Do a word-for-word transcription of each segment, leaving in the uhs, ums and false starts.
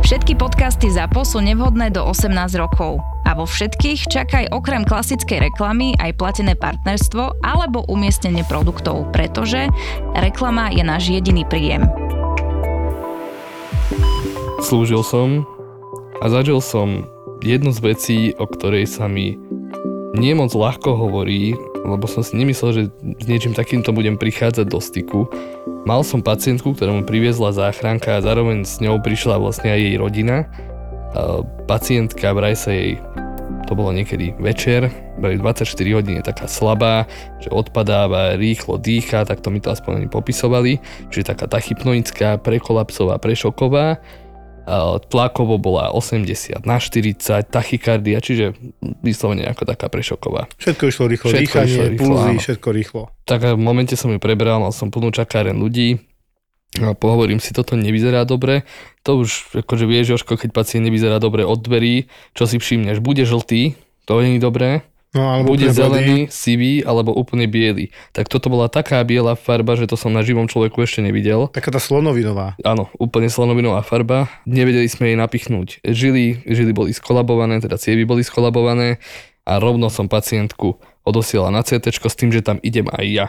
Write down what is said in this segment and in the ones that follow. Všetky podcasty ZAPO sú nevhodné do osemnásť rokov a vo všetkých čakaj okrem klasickej reklamy aj platené partnerstvo alebo umiestnenie produktov, pretože reklama je náš jediný príjem. Slúžil som a zažil som jednu z vecí, o ktorej sa mi nie moc ľahko hovorí, lebo som si nemyslel, že s niečím takýmto budem prichádzať do styku. Mal som pacientku, ktorá mu priviezla záchranka a zároveň s ňou prišla vlastne aj jej rodina. Pacientka, vraj sa jej, to bolo niekedy večer, vraj dvadsaťštyri hodín je taká slabá, že odpadáva, rýchlo dýcha, tak to mi to aspoň ani popisovali. Čiže taká tá hypnoická, prekolapsová, prešoková. Tlakovo bola osemdesiat na štyridsať, tachykardia, čiže vyslovene ako taká prešoková. Všetko išlo rýchlo, všetko dýchanie, išlo rýchlo, pulzy, áno. Všetko rýchlo. Tak v momente som ju prebral, mal som plnú čakáren ľudí, pohovorím si, toto nevyzerá dobre, to už akože vieš, Jožko, keď pacient nevyzerá dobre od dverí, čo si všimneš, bude žltý, to nie je dobré, no, bude zelený, sivý alebo úplne biely. Tak toto bola taká biela farba, že to som na živom človeku ešte nevidel. Taká tá slonovinová. Áno, úplne slonovinová farba. Nevedeli sme jej napichnúť. Žily, žily boli skolabované, teda cievy boli skolabované a rovno som pacientku odosielal na cé téčko s tým, že tam idem aj ja.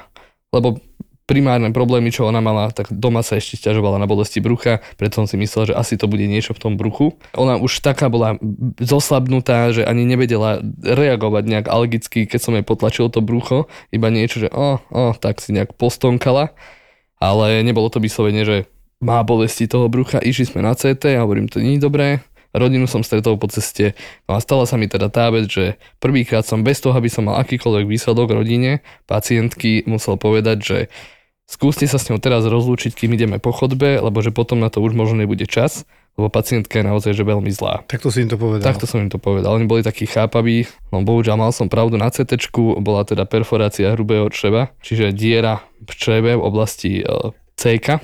Lebo primárne problémy, čo ona mala, tak doma sa ešte sťažovala na bolesti brucha, preto som si myslel, že asi to bude niečo v tom bruchu. Ona už taká bola zoslabnutá, že ani nevedela reagovať nejak algicky, keď som jej potlačil to brucho, iba niečo, že o, oh, o, oh, tak si nejak postonkala, ale nebolo to vyslovene, že má bolesti toho brucha, išli sme na cé té, ja hovorím, to nie je dobré. Rodinu som stretol po ceste, no a stala sa mi teda tá vec, že prvýkrát som bez toho, aby som mal akýkoľvek výsledok rodine, pacientky musel povedať, že skúste sa s ňou teraz rozlúčiť, kým ideme po chodbe, lebo že potom na to už možno nebude čas, lebo pacientka je naozaj že veľmi zlá. Takto si im to povedal. Takto som im to povedal. Oni boli takí chápaví, no bohužiaľ mal som pravdu, na cé téčku bola teda perforácia hrubého čreva, čiže diera v čreve v oblasti cé ká.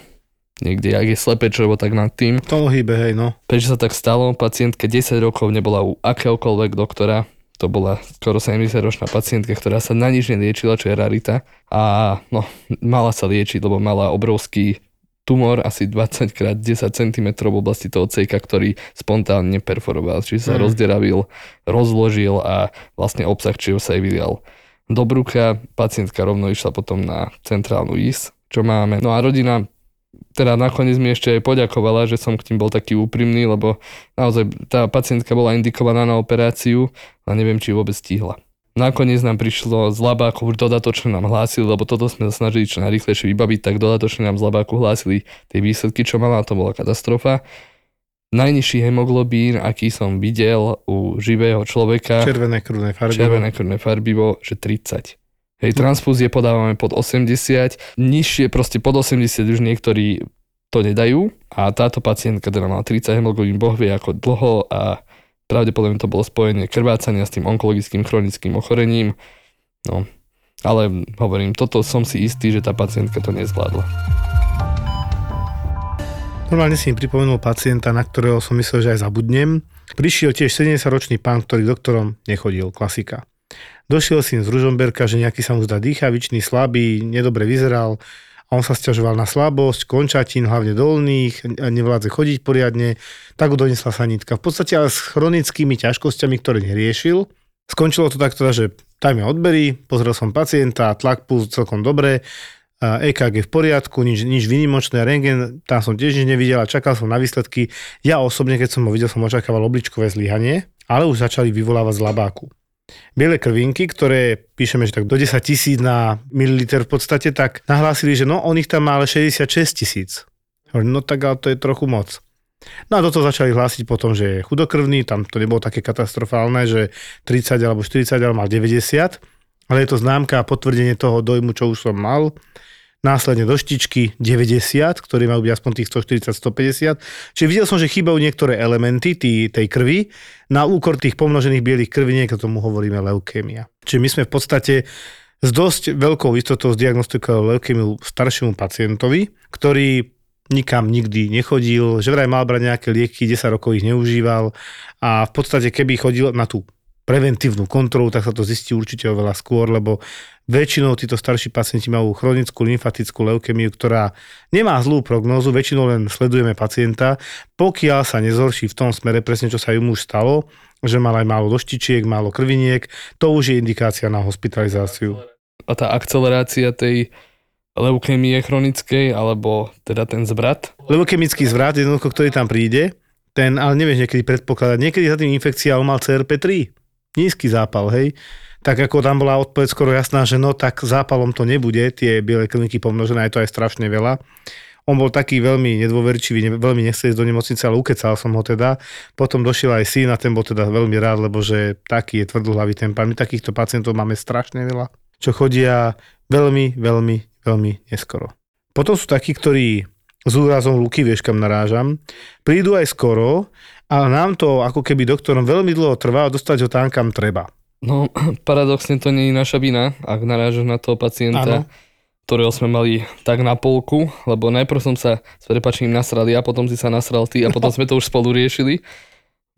Niekde, ak je slepé črevo, tak nad tým. To hýbe, hej, no. Prečo sa tak stalo? Pacientka desať rokov nebola u akéhokoľvek doktora. To bola skoro sedemdesiatročná pacientka, ktorá sa na nič neliečila, čo je rarita. A no, mala sa liečiť, lebo mala obrovský tumor, asi dvadsať krát desať centimetrov v oblasti toho cé ká, ktorý spontánne perforoval. Čiže sa mm. rozderavil, rozložil a vlastne obsah čreva sa jej vylial do brucha. Pacientka rovno išla potom na centrálnu í es, čo máme. No a rodina... Teda nakoniec mi ešte aj poďakovala, že som k tým bol taký úprimný, lebo naozaj tá pacientka bola indikovaná na operáciu a neviem, či vôbec stihla. Nakoniec nám prišlo z labáku, už dodatočne nám hlásili, lebo toto sme sa snažili čo najrýchlejšie vybaviť, tak dodatočne nám z labáku hlásili tie výsledky, čo mala, to bola katastrofa. Najnižší hemoglobín, aký som videl u živého človeka, červené krvné farbivo, červené krvné farbivo že tridsať. Hej, transfúzie podávame pod osemdesiat, nižšie proste pod osemdesiat už niektorí to nedajú a táto pacientka teda mala tridsať hemoglobín, boh vie ako dlho a pravdepodobne to bolo spojenie krvácania s tým onkologickým chronickým ochorením. No, ale hovorím, toto som si istý, že tá pacientka to nezvládla. Normálne si mi pripomenul pacienta, na ktorého som myslel, že aj zabudnem. Prišiel tiež sedemdesiatročný pán, ktorý k doktorom nechodil, klasika. Došiel si z Ružomberka, že nejaký sa mu zdá dýchavičný, slabý, nedobre vyzeral a on sa sťažoval na slabosť, končatín, hlavne dolných, nevládze chodiť poriadne, tak ho donesla sanitka. V podstate ale s chronickými ťažkosťami, ktoré neriešil. Skončilo to takto, že tajme odbery, pozrel som pacienta, tlak, puls celkom dobre, é ká gé v poriadku, nič, nič výnimočné, rentgen, tam som tiež nič nevidel a čakal som na výsledky. Ja osobne, keď som ho videl, som očakával obličkové zlyhanie, ale už začali vyvolávať z labáku. Biele krvinky, ktoré píšeme, že tak do desať tisíc na mililiter v podstate, tak nahlásili, že no, on ich tam má ale šesťdesiatšesť tisíc. No tak ale to je trochu moc. No a do toho začali hlásiť potom, že je chudokrvný, tam to nebolo také katastrofálne, že tridsať alebo štyridsať, ale mal deväťdesiat, ale je to známka a potvrdenie toho dojmu, čo už som mal. Následne do štičky deväťdesiat, ktoré majú byť aspoň tých stoštyridsať až stopäťdesiat. Čiže videl som, že chýbajú niektoré elementy tý, tej krvi na úkor tých pomnožených bielých krviniek, k tomu hovoríme leukémia. Čiže my sme v podstate s dosť veľkou istotou zdiagnostikoval veľkému staršiemu pacientovi, ktorý nikam nikdy nechodil, že vraj mal brať nejaké lieky, desať rokov ich neužíval a v podstate keby chodil na tú preventívnu kontrolu, tak sa to zistí určite oveľa skôr, lebo väčšinou títo starší pacienti majú chronickú lymfatickú leukemiu, ktorá nemá zlú prognózu, väčšinou len sledujeme pacienta, pokiaľ sa nezhorší v tom smere presne, čo sa jemu už stalo, že mal aj málo doštičiek, málo krviniek, to už je indikácia na hospitalizáciu. A tá akcelerácia tej leukémie chronickej, alebo teda ten zvrat? Leukemický zvrat, jednoducho, ktorý tam príde, ten, ale nevieš niekedy predpokladať, niekedy za tým infekcia, on mal cé er pé tri, nízky zápal, hej. Tak ako tam bola odpoveď skoro jasná, že no tak zápalom to nebude, tie biele krvinky pomnožené, je to aj strašne veľa. On bol taký veľmi nedôverčivý, ne, veľmi nechcel ísť do nemocnice, ale ukecal som ho teda. Potom došiel aj syn a ten bol teda veľmi rád, lebo že taký je tvrdohlavý ten pán. My takýchto pacientov máme strašne veľa, čo chodia veľmi, veľmi, veľmi neskoro. Potom sú takí, ktorí s úrazom luky, vieš kam narážam, prídu aj skoro, ale nám to ako keby doktorom veľmi dlho trvá a dostať ho tam, kam treba. No, paradoxne to nie je naša vina, ak narážaš na toho pacienta, ano, ktorého sme mali tak na polku, lebo najprv som sa s prepačením nasral ja, potom si sa nasral ty a potom no. sme to už spolu riešili.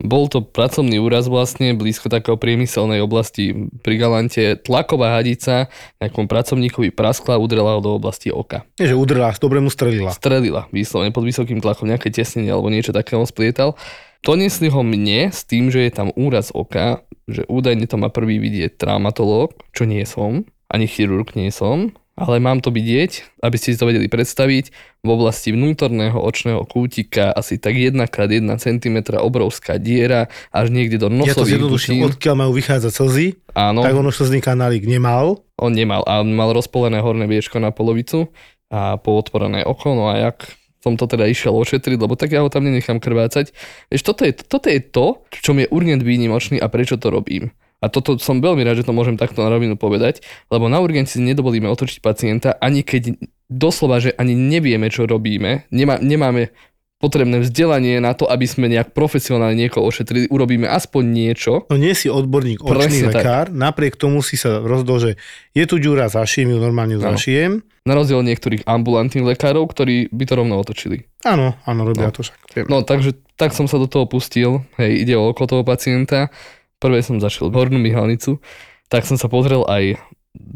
Bol to pracovný úraz vlastne, blízko takého priemyselnej oblasti pri Galante. Tlaková hadica nejakom pracovníkovi praskla, udrela ho do oblasti oka. Nie, že udrela, dobre mu strelila. Strelila, výslovne, pod vysokým tlakom, nejaké tesnenie alebo niečo také, on splietal. Donesli ho mne s tým, že je tam úraz oka, že údajne to má prvý vidieť traumatológ, čo nie som, ani chirurg nie som, ale mám to vidieť, aby ste si to vedeli predstaviť, v oblasti vnútorného očného kútika asi tak jeden krát jeden centimeter obrovská diera až niekde do nosových dutín. Ja to zjednoduším, odkiaľ majú vychádzať slzy, áno, tak ono slzný kanálik nemal. On nemal, a mal rozpolené horné viečko na polovicu a pootvorené oko, no a jak som to teda išiel ošetriť, lebo tak ja ho tam nenechám krvácať. Vieš, toto je, toto je to, v čom je urgent výnimočný a prečo to robím. A toto som veľmi rád, že to môžem takto na rovinu povedať, lebo na urgencii nedovolíme otočiť pacienta, ani keď doslova, že ani nevieme, čo robíme, nemá, nemáme potrebné vzdelanie na to, aby sme nejak profesionálne niekoho ošetrili, urobíme aspoň niečo. No nie si odborník, očný lekár, napriek tomu si sa rozhodol, že je tu ďura, zašijem ju, normálne ju zašijem. Na rozdiel niektorých ambulantných lekárov, ktorí by to rovno otočili. Áno, áno, robia no. to však. No takže tak som sa do toho pustil, hej, ide o oko toho pacienta. Prvé som zašiel hornú myhalnicu, tak som sa pozrel aj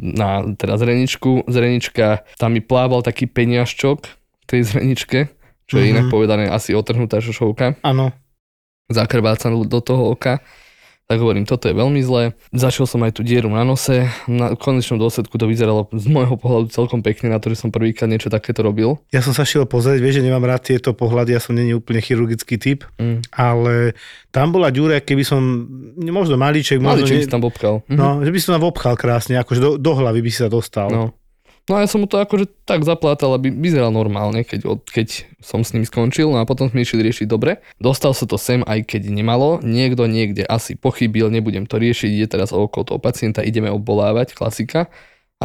na teda zreničku. Zrenička, tam mi plával taký peniažčok v tej zreničke, čo je mm-hmm. inak povedané asi otrhnutá šošovka. Áno. Zakrváca do toho oka. Tak hovorím, toto je veľmi zlé. Zašiel som aj tú dieru na nose. Na konečnom dôsledku to vyzeralo z môjho pohľadu celkom pekne, na to, že som prvýkrát niečo takéto robil. Ja som sa šiel pozrieť, vieš, že nemám rád tieto pohľady, ja som nie je úplne chirurgický typ, mm. ale tam bola ďura, keby som, možno maliček, možno... Maliček ne... si tam obchal. No, mm-hmm. že by som tam obchal krásne, akože do, do hlavy by si sa dostal. No. No a ja som mu to akože tak zaplátal, aby vyzeral normálne, keď, keď som s ním skončil. No a potom sme išli riešiť dobre. Dostal sa to sem, aj keď nemalo. Niekto niekde asi pochybil, nebudem to riešiť. Ide teraz o oko toho pacienta, ideme obvolávať, klasika.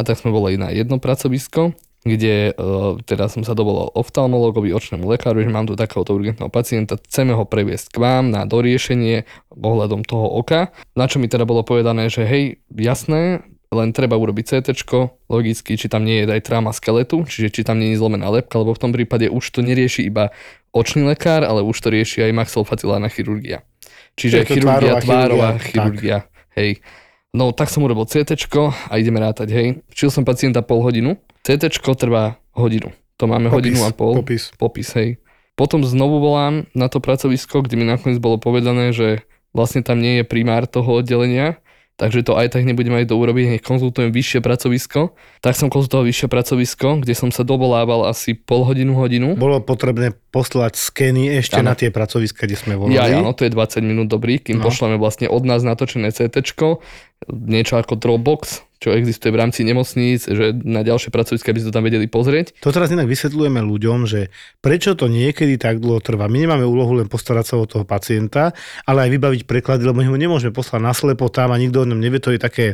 A tak sme boli na jedno pracovisko, kde e, teraz som sa dovolal oftalmológovi, očnému lekáru, že mám tu takéhoto urgentného pacienta, chceme ho previesť k vám na doriešenie ohľadom toho oka. Na čo mi teda bolo povedané, že hej, jasné, len treba urobiť cé téčko, logicky, či tam nie je aj tráma skeletu, čiže či tam nie je zlomená lebka, lebo v tom prípade už to nerieši iba očný lekár, ale už to rieši aj maxilofacilárna chirurgia. Čiže chirurgia, tvárová chirurgia. Hej. No tak som urobil cé téčko a ideme rátať, hej. Čil som pacienta pol hodinu, cé téčko trvá hodinu. To máme popis, hodinu a pol. Popis. Popis, hej. Potom znovu volám na to pracovisko, kde mi nakoniec bolo povedané, že vlastne tam nie je primár toho oddelenia, takže to aj tak nebudem aj to urobiť, konzultujem vyššie pracovisko. Tak som konzultoval vyššie pracovisko, kde som sa dovolával asi pol hodinu, hodinu. Bolo potrebné poslať skeny ešte ano. na tie pracoviska, kde sme volali. Ja, áno, to je dvadsať minút dobrý, kým no. pošleme vlastne od nás natočené cé téčko, niečo ako Dropbox, čo existuje v rámci nemocníc, že na ďalšie pracoviska by si to tam vedeli pozrieť. To teraz inak vysvetľujeme ľuďom, že prečo to niekedy tak dlho trvá. My nemáme úlohu len postarať sa o toho pacienta, ale aj vybaviť preklady, lebo my ho nemôžeme poslať naslepo tam a nikto o ňom nevie, to je také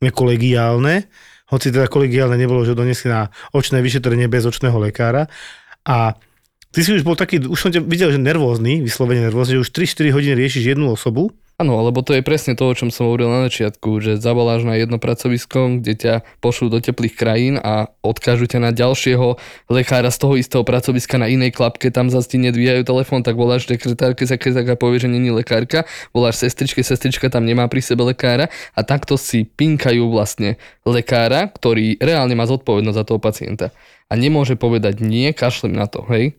nekolegiálne, hoci teda kolegiálne nebolo, že donesli na očné vyšetrenie bez očného lekára. A ty si už bol taký, už som ťa videl, že nervózny, vyslovene nervózny, že už tri štyri hodiny riešiš jednu osobu. Áno, lebo to je presne to, o čom som hovoril na začiatku, že zavoláš na jedno pracovisko, kde ťa pošlú do teplých krajín a odkážu ťa na ďalšieho lekára z toho istého pracoviska na inej klapke, tam zase ti nedvíhajú telefón, tak voláš sekretárke, sekretárka povie, že není lekárka, voláš sestričke, sestrička tam nemá pri sebe lekára a takto si pinkajú vlastne lekára, ktorý reálne má zodpovednosť za toho pacienta. A nemôže povedať nie, kašlem na to, hej.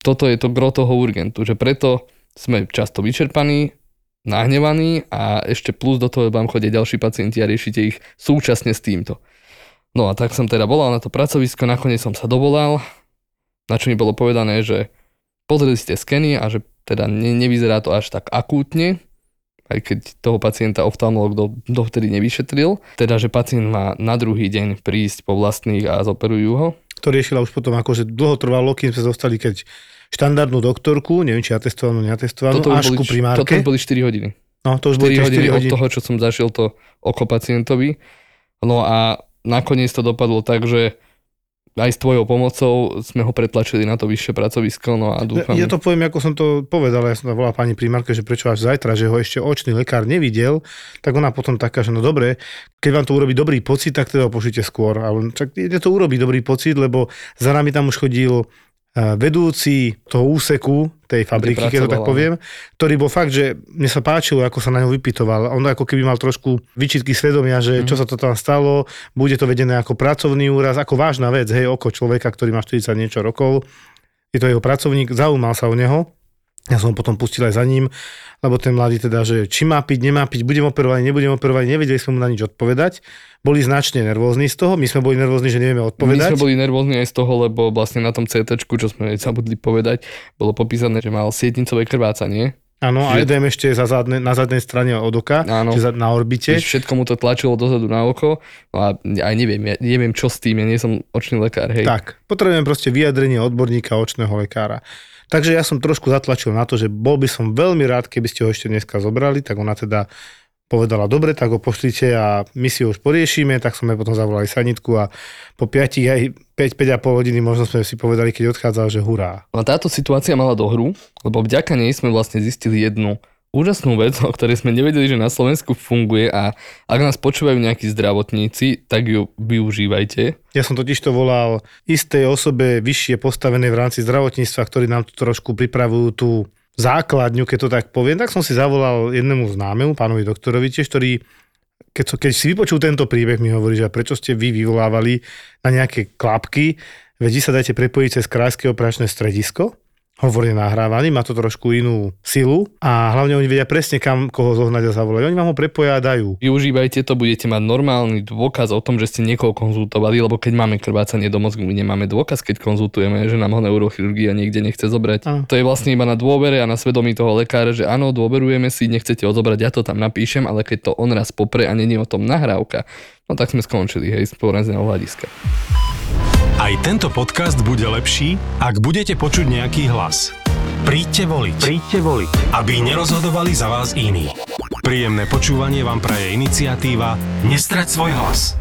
Toto je to gro toho urgentu, že preto sme často vyčerpaní, nahnevaní a ešte plus do toho vám chodia ďalší pacienti a riešite ich súčasne s týmto. No a tak som teda volal na to pracovisko, nakoniec som sa dovolal, na čo mi bolo povedané, že pozreli ste skeny a že teda ne, nevyzerá to až tak akútne, aj keď toho pacienta oftalmolog dovtedy nevyšetril, teda že pacient má na druhý deň prísť po vlastných a zoperujú ho. To riešila už potom, akože dlho trvalo, kým sa dostali, keď štandardnú doktorku, neviem, či atestovanú, neatestovanú, až ku primárke. Toto už boli štyri hodiny. No, to už boli štyri hodiny, hodiny od toho, čo som zašiel to oko pacientovi. No a nakoniec to dopadlo tak, že aj s tvojou pomocou sme ho pretlačili na to vyššie pracovisko, no a dúfam. Ja to poviem, ako som to povedal, ja som to volal pani primárke, že prečo až zajtra, že ho ešte očný lekár nevidel, tak ona potom taká, že no dobre, keď vám to urobí dobrý pocit, tak teda ho pošlite skôr. Ale tak ide to urobí dobrý pocit, lebo za nami tam už chodil vedúci toho úseku tej fabriky, keď to tak poviem, ktorý bol fakt, že mne sa páčilo, ako sa na ňu vypytoval. On ako keby mal trošku výčitky svedomia, že mm. čo sa to tam stalo, bude to vedené ako pracovný úraz, ako vážna vec, hej, oko človeka, ktorý má štyridsať niečo rokov. Je to jeho pracovník, zaujímal sa o neho. Ja som ho potom pustil aj za ním, lebo ten mladý teda, že či má piť, nemá piť, budem operovaný, nebudem operovaný, nevedeli sme mu na nič odpovedať. Boli značne nervózni z toho, my sme boli nervózni, že nevieme odpovedať. My sme boli nervózni aj z toho, lebo vlastne na tom cé téčku, čo sme zabudli povedať, bolo popísané, že mal sietnicové krvácanie. Áno, a edém ešte za zadne, na zadnej strane od oka, čiže na orbite. Všetko mu to tlačilo dozadu na oko, no a aj neviem, ja neviem čo s tým, ja nie som očný lekár, hej. Tak, potrebujem proste vyjadrenie odborníka, očného lekára. Takže ja som trošku zatlačil na to, že bol by som veľmi rád, keby ste ho ešte dneska zobrali, tak ona teda povedala, dobre, tak ho pošlite a my si ho už poriešime, tak sme potom zavolali sanitku a po piatich, aj päť, päť a pol hodiny možno sme si povedali, keď odchádzal, že hurá. A táto situácia mala dohru, lebo vďaka nej sme vlastne zistili jednu úžasnú vec, o ktorej sme nevedeli, že na Slovensku funguje a ak nás počúvajú nejakí zdravotníci, tak ju využívajte. Ja som totiž to volal istej osobe vyššie postavené v rámci zdravotníctva, ktorí nám tu trošku pripravujú tú základňu, keď to tak poviem, tak som si zavolal jednému známemu, pánovi doktorovi tiež, ktorý, keď, so, keď si vypočul tento príbeh, mi hovorí, že prečo ste vy vyvolávali na nejaké klapky, veď vy sa dajte prepojiť cez krajské operačné stredisko, hovorne nahrávaný, má to trošku inú silu a hlavne oni vedia presne, kam koho zohnať a zavolať. Oni vám ho prepoja a dajú. Využívajte to, budete mať normálny dôkaz o tom, že ste niekoho konzultovali, lebo keď máme krvácanie do mozgu, my nemáme dôkaz, keď konzultujeme, že nám ho neurochirurgia niekde nechce zobrať. Aha. To je vlastne iba na dôvere a na svedomí toho lekára, že áno, dôverujeme si, nechcete odobrať, ja to tam napíšem, ale keď to on raz popre a není o tom nahrávka, no tak sme skončili, hej, z poradného hľadiska. Aj tento podcast bude lepší, ak budete počuť nejaký hlas. Príďte voliť. Príďte voliť. Aby nerozhodovali za vás iní. Príjemné počúvanie vám praje iniciatíva Nestrať svoj hlas.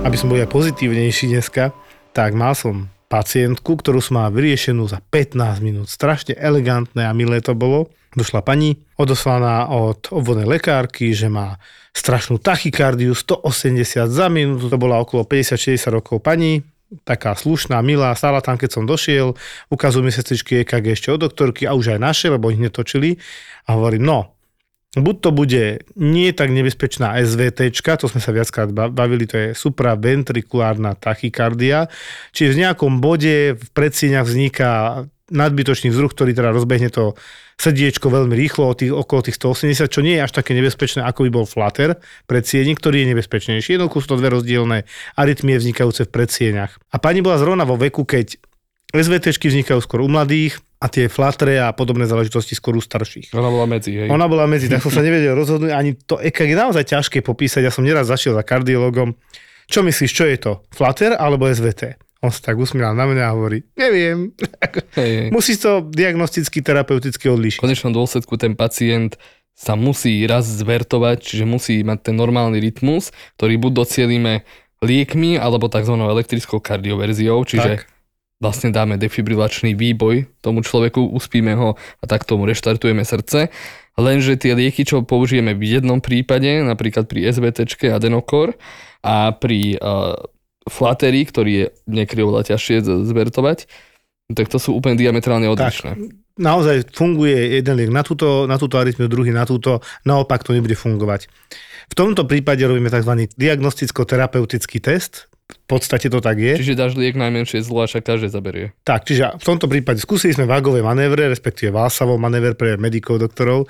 Aby som bol aj pozitívnejší dneska, tak mal som pacientku, ktorú som mal vyriešenú za pätnásť minút. Strašne elegantné a milé to bolo. Došla pani, odoslaná od obvodnej lekárky, že má strašnú tachykardiu, sto osemdesiat za minútu, to bola okolo päťdesiat šesťdesiat rokov pani, taká slušná, milá, stála tam, keď som došiel, ukazujú mi sestričky é ká gé ešte od doktorky a už aj naše, lebo ich netočili a hovorím, no, buď to bude nie tak nebezpečná es vé téčka, to sme sa viackrát bavili, to je supraventrikulárna tachykardia, čiže v nejakom bode v predsieňach vzniká nadbytočný vzruch, ktorý teda rozbehne to srdiečko veľmi rýchlo, tých, okolo tých sto osemdesiat, čo nie je až také nebezpečné, ako by bol flutter predsienik, ktorý je nebezpečnejší. Jednoducho sú to dve rozdielne arytmie vznikajúce v predsieniach. A pani bola zrovna vo veku, keď es vé téčky vznikajú skôr u mladých a tie flatre a podobné záležitosti skôr u starších. Ona bola medzi, hej. Ona bola medzi, tak som sa nevedel rozhodnúť. Ani to é ká gé je naozaj ťažké popísať. Ja som neraz zašiel za kardiologom. Čo myslíš, čo je to? Flutter alebo es vé té? On sa tak usmial na mňa a hovorí, neviem. Hey. Musíš to diagnosticky, terapeuticky odlíšiť. V konečnom dôsledku ten pacient sa musí raz zvertovať, čiže musí mať ten normálny rytmus, ktorý buď docielíme liekmi, alebo tzv. Elektrickou kardioverziou, čiže tak. vlastne dáme defibrilačný výboj tomu človeku, uspíme ho a tak tomu reštartujeme srdce. Lenže tie lieky, čo použijeme v jednom prípade, napríklad pri es vé té čke adenokor a pri uh, flateri, ktorý je niekedy oveľa ťažšie zvertovať, tak to sú úplne diametrálne odlišné. Tak, naozaj funguje jeden liek na túto, na túto arytmiu, druhý na túto, naopak to nebude fungovať. V tomto prípade robíme tzv. Diagnosticko-terapeutický test. V podstate to tak je. Čiže dáš liek najmenšie zlo a však každé zaberie. Tak, čiže v tomto prípade skúsili sme vágové manévre, respektíve Valsavov manéver pre medikov, doktorov,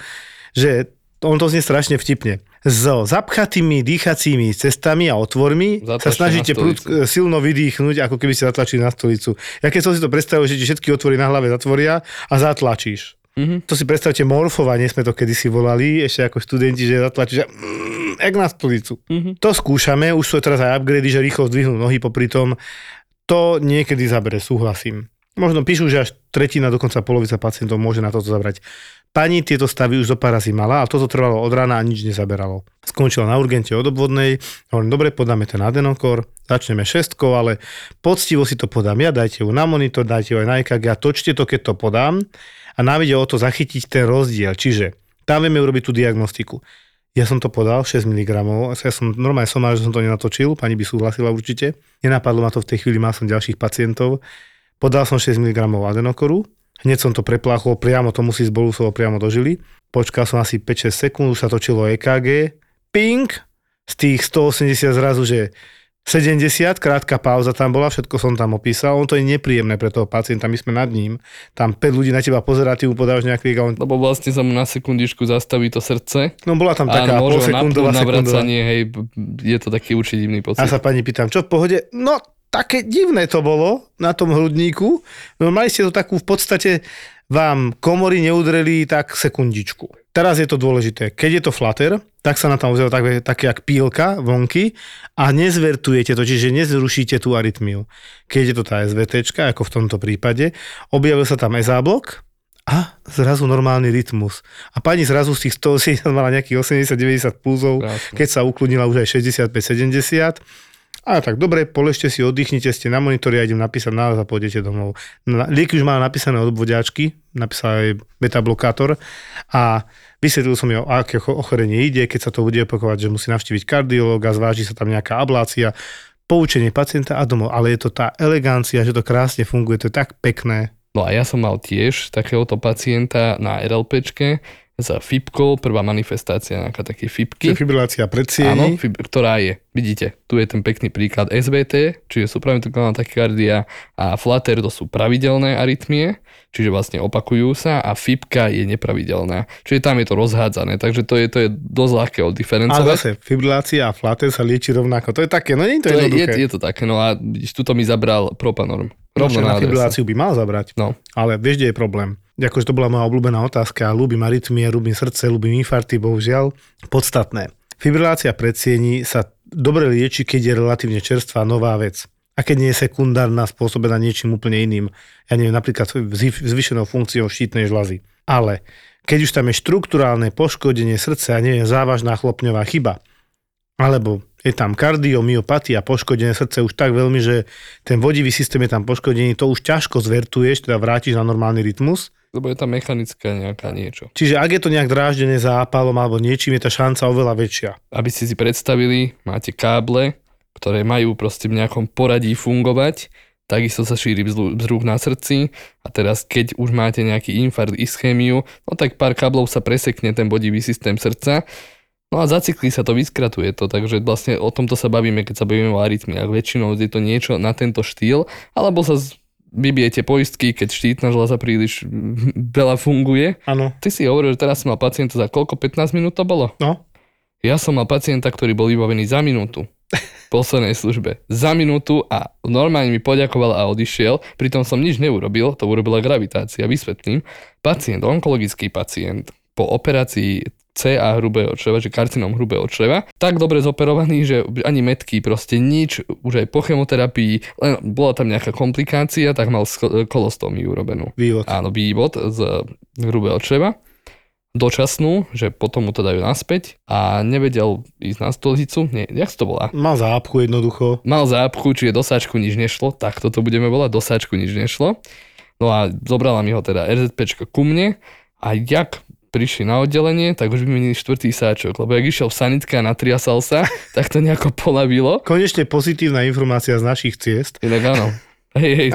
že on to znie strašne vtipne. So zapchatými dýchacími cestami a otvormi zatlačí sa snažíte prud, silno vydýchnuť, ako keby ste zatlačili na stolicu. Ja keď som si to predstavil, že ti všetky otvory na hlave zatvoria a zatlačíš. Mm-hmm. To si predstavte morfovanie, sme to kedysi volali, ešte ako študenti, že zatlačíš a jak na stolicu. Mm-hmm. To skúšame, už sú teraz aj upgrady, že rýchlo zdvihnú nohy popri tom. To niekedy zabere, súhlasím. Možno píšu, že až tretina, dokonca polovica pacientov môže na toto zabrať. Pani tieto stavy už zo pár razy mala, ale toto trvalo od rána a nič nezaberalo. Skončila na urgente od obvodnej, hovorím, dobre, podáme ten adenokor, začneme šestkou, ale poctivo si to podám ja, dajte ju na monitor, dajte ju aj na é ká gé a točte to, keď to podám a nám ide o to zachytiť ten rozdiel, čiže tam vieme urobiť tú diagnostiku. Ja som to podal, šesť miligramov, ja som normálne som mal, že som to nenatočil, pani by súhlasila určite, nenapadlo ma to v tej chvíli, mal som ďalších pacientov, podal som šesť miligramov adenokoru. Hneď som to prepláchol, priamo to musí z bolusovo priamo dožili. Počkal som asi päť šesť sekúnd, už sa točilo é ká gé. Ping! Z tých sto osemdesiat zrazu, že sedemdesiat, krátka pauza tam bola, všetko som tam opísal. On to je nepríjemné pre toho pacienta, my sme nad ním. Tam päť ľudí na teba pozerá, ty mu podávaš nejaký galón. Lebo vlastne sa mu na sekundičku zastaví to srdce. No bola tam taká polsekundová, sekundová. A navracanie, hej, je to taký určite divný pocit. A sa pani pýtam, čo v pohode? No, také divné to bolo na tom hrudníku. No mali ste to takú, v podstate vám komory neudreli tak sekundičku. Teraz je to dôležité. Keď je to flater, tak sa na tam uzera také, také jak pílka vonky a nezvertujete to, čiže nezrušíte tú arytmiu. Keď je to tá es vé té čka, ako v tomto prípade, objavil sa tam ezáblok a zrazu normálny rytmus. A pani zrazu z tých sto osemdesiat mala nejakých osemdesiat deväťdesiat pulzov, Krásne. Keď sa ukludnila už aj šesťdesiatpäť sedemdesiat. A tak dobre, poležte si, oddychnite, ste na monitori a idem napísať nález a pôjdete domov. Lieky už mala napísané od obvodiačky, napísal aj beta-blokátor a vysvetlil som jej, o aké ochorenie ide, keď sa to bude opakovať, že musí navštíviť kardiológa, zváži sa tam nejaká ablácia, poučenie pacienta a domov. Ale je to tá elegancia, že to krásne funguje, to je tak pekné. No a ja som mal tiež takéhoto pacienta na RLPčke, za fibkou, prvá manifestácia nejaká také fibky. Fibrilácia predsiení. Áno, fib, ktorá je. Vidíte, tu je ten pekný príklad es vé té, čiže supraventrikulárna tachykardia a flater, to sú pravidelné arytmie, čiže vlastne opakujú sa a fibka je nepravidelná. Čiže tam je to rozhádzané, takže to je, to je dosť ľahké oddiferencovať. Ale zase fibrilácia a flater sa lieči rovnako, to je také, no nie je to, to jednoduché. Je, je to také, no a tuto mi zabral propanorm. Rovno na, na fibriláciu by mal zabrať, no. Ale vieš, kde je problém? Akože to bola moja obľúbená otázka. Ľúbim arytmie, ľúbim srdce, ľúbim infarkty, bohužiaľ. Podstatné. Fibrilácia predsiení sa dobre lieči, keď je relatívne čerstvá nová vec. A keď nie je sekundárna, spôsobená niečím úplne iným. Ja neviem, napríklad zvýšenou funkciou štítnej žľazy. Ale keď už tam je štrukturálne poškodenie srdca, ja neviem, závažná chlopňová chyba, alebo je tam kardiomyopatia, poškodené srdce už tak veľmi, že ten vodivý systém je tam poškodený, to už ťažko zvertuješ, teda vrátiš na normálny rytmus. Lebo je tam mechanická nejaká niečo. Čiže ak je to nejak dráždené zápalom alebo niečím, je tá šanca oveľa väčšia. Aby ste si predstavili, máte káble, ktoré majú proste v nejakom poradí fungovať, takisto sa šíri vzruch na srdci a teraz keď už máte nejaký infarkt, ischémiu, no tak pár káblov sa presekne ten bodivý systém srdca. No a zacyklí sa to, vyskratuje to, takže vlastne o tomto sa bavíme, keď sa bavíme o arytmiách. Väčšinou je to niečo na tento štýl, alebo sa vybijete poistky, keď štítna žľaza príliš veľa funguje. Áno. Ty si hovoril, že teraz som mal pacienta za koľko? pätnásť minút to bolo? No. Ja som mal pacienta, ktorý bol vybavený za minútu. V poslednej službe. Za minútu a normálne mi poďakoval a odišiel. Pritom som nič neurobil, to urobila gravitácia. Vysvetlím. Pacient, onkologický pacient, po operácii C a hrubého čreva, že karcinom hrubého čreva, tak dobre zoperovaný, že ani metky, proste nič, už aj po chemoterapii, len bola tam nejaká komplikácia, tak mal kolostómiu urobenú. Vývod. Áno, vývod z hrubého čreva. dočasnú, že potom mu to dajú naspäť a nevedel ísť na stolicu. Nie, jak to bola? Mal zápchu jednoducho. Mal zápchu, čiže do sáčku nič nešlo, tak toto budeme volať, do sáčku nič nešlo. No a zobrala mi ho teda er zet péčko ku mne a jak prišli na oddelenie, tak už vymenili štvrtý sáčok, lebo jak išiel v sanitke a natriasal sa, tak to nejako polavilo. Konečne pozitívna informácia z našich ciest. Inak áno. Hej, hej,